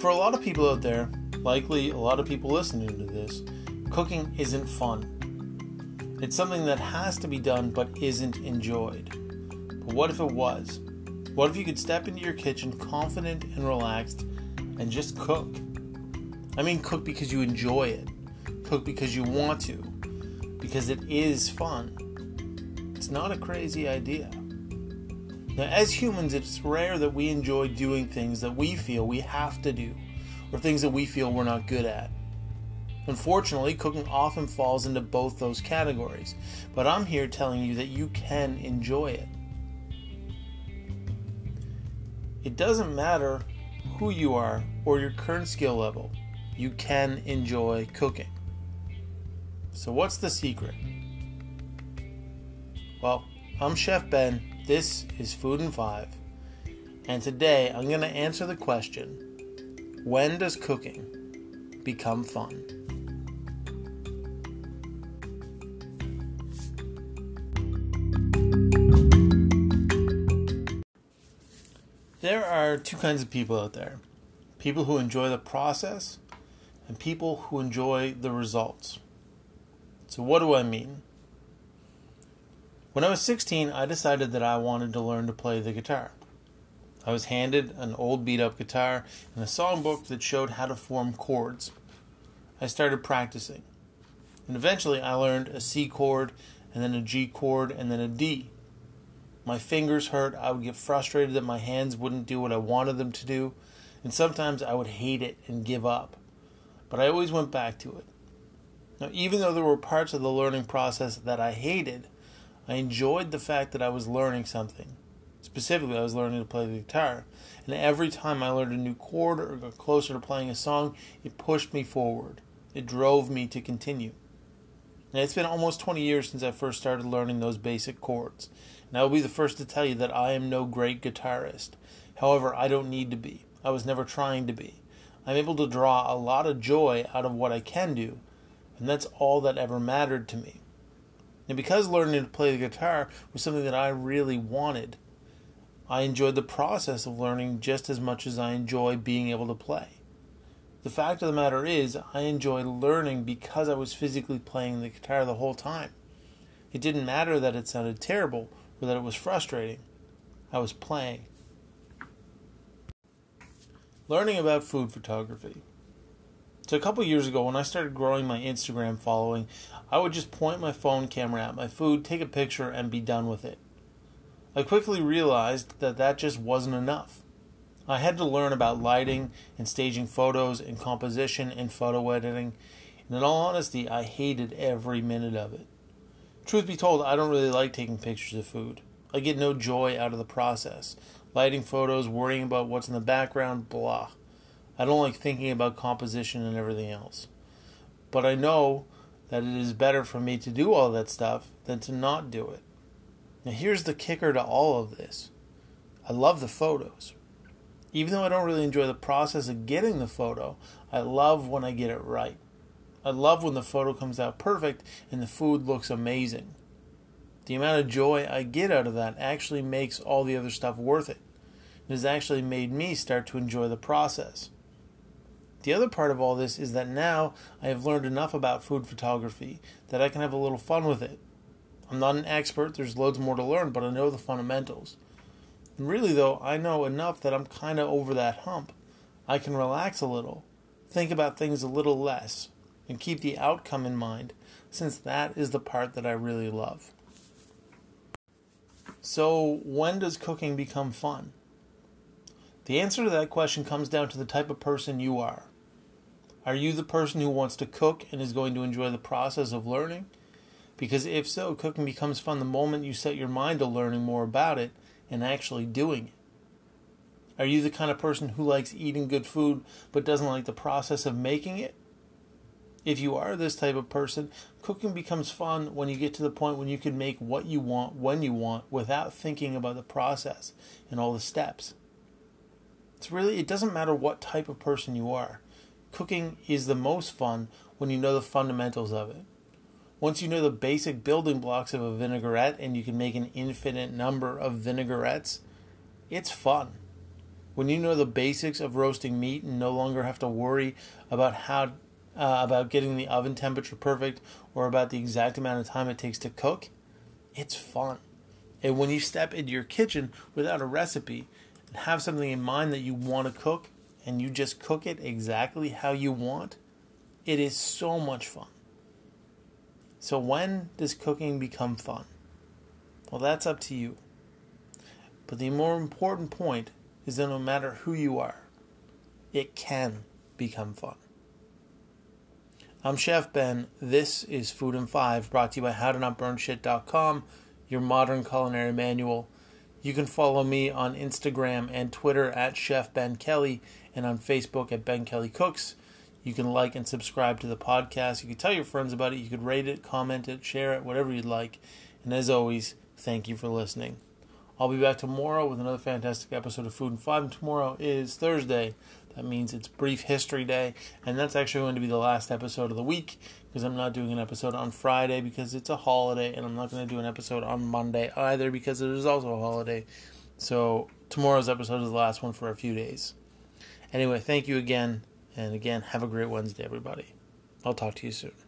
For a lot of people out there, likely a lot of people listening to this, cooking isn't fun. It's something that has to be done but isn't enjoyed. But what if it was? What if you could step into your kitchen confident and relaxed and just cook? I mean, cook because you enjoy it. Cook because you want to. Because it is fun. It's not a crazy idea. Now, as humans, it's rare that we enjoy doing things that we feel we have to do, or things that we feel we're not good at. Unfortunately, cooking often falls into both those categories, but I'm here telling you that you can enjoy it. It doesn't matter who you are or your current skill level, you can enjoy cooking. So what's the secret? Well, I'm Chef Ben, this is Food in Five, and today I'm going to answer the question, when does cooking become fun? There are two kinds of people out there, people who enjoy the process and people who enjoy the results. So what do I mean? When I was 16, I decided that I wanted to learn to play the guitar. I was handed an old beat-up guitar and a songbook that showed how to form chords. I started practicing, and eventually I learned a C chord, and then a G chord, and then a D. My fingers hurt, I would get frustrated that my hands wouldn't do what I wanted them to do, and sometimes I would hate it and give up. But I always went back to it. Now, even though there were parts of the learning process that I hated, I enjoyed the fact that I was learning something. Specifically, I was learning to play the guitar. And every time I learned a new chord or got closer to playing a song, it pushed me forward. It drove me to continue. And it's been almost 20 years since I first started learning those basic chords. And I will be the first to tell you that I am no great guitarist. However, I don't need to be. I was never trying to be. I'm able to draw a lot of joy out of what I can do. And that's all that ever mattered to me. And because learning to play the guitar was something that I really wanted, I enjoyed the process of learning just as much as I enjoy being able to play. The fact of the matter is, I enjoyed learning because I was physically playing the guitar the whole time. It didn't matter that it sounded terrible or that it was frustrating. I was playing. Learning about food photography. So a couple years ago, when I started growing my Instagram following, I would just point my phone camera at my food, take a picture, and be done with it. I quickly realized that that just wasn't enough. I had to learn about lighting and staging photos and composition and photo editing, and in all honesty, I hated every minute of it. Truth be told, I don't really like taking pictures of food. I get no joy out of the process. Lighting photos, worrying about what's in the background, blah. I don't like thinking about composition and everything else. But I know that it is better for me to do all that stuff than to not do it. Now here's the kicker to all of this. I love the photos. Even though I don't really enjoy the process of getting the photo, I love when I get it right. I love when the photo comes out perfect and the food looks amazing. The amount of joy I get out of that actually makes all the other stuff worth it. It has actually made me start to enjoy the process. The other part of all this is that now I have learned enough about food photography that I can have a little fun with it. I'm not an expert, there's loads more to learn, but I know the fundamentals. And really though, I know enough that I'm kind of over that hump. I can relax a little, think about things a little less, and keep the outcome in mind, since that is the part that I really love. So when does cooking become fun? The answer to that question comes down to the type of person you are. Are you the person who wants to cook and is going to enjoy the process of learning? Because if so, cooking becomes fun the moment you set your mind to learning more about it and actually doing it. Are you the kind of person who likes eating good food but doesn't like the process of making it? If you are this type of person, cooking becomes fun when you get to the point when you can make what you want when you want without thinking about the process and all the steps. It doesn't matter what type of person you are. Cooking is the most fun when you know the fundamentals of it. Once you know the basic building blocks of a vinaigrette and you can make an infinite number of vinaigrettes, it's fun. When you know the basics of roasting meat and no longer have to worry about about getting the oven temperature perfect or about the exact amount of time it takes to cook, it's fun. And when you step into your kitchen without a recipe and have something in mind that you want to cook and you just cook it exactly how you want, it is so much fun. So when does cooking become fun? Well, that's up to you. But the more important point is that no matter who you are, it can become fun. I'm Chef Ben. This is Food in Five, brought to you by HowToNotBurnShit.com, your modern culinary manual. You can follow me on Instagram and Twitter at Chef Ben Kelly and on Facebook at Ben Kelly Cooks. You can like and subscribe to the podcast. You can tell your friends about it. You could rate it, comment it, share it, whatever you'd like. And as always, thank you for listening. I'll be back tomorrow with another fantastic episode of Food in Five. And tomorrow is Thursday. That means it's Brief History Day. And that's actually going to be the last episode of the week because I'm not doing an episode on Friday because it's a holiday. And I'm not going to do an episode on Monday either because it is also a holiday. So tomorrow's episode is the last one for a few days. Anyway, thank you again. And again, have a great Wednesday, everybody. I'll talk to you soon.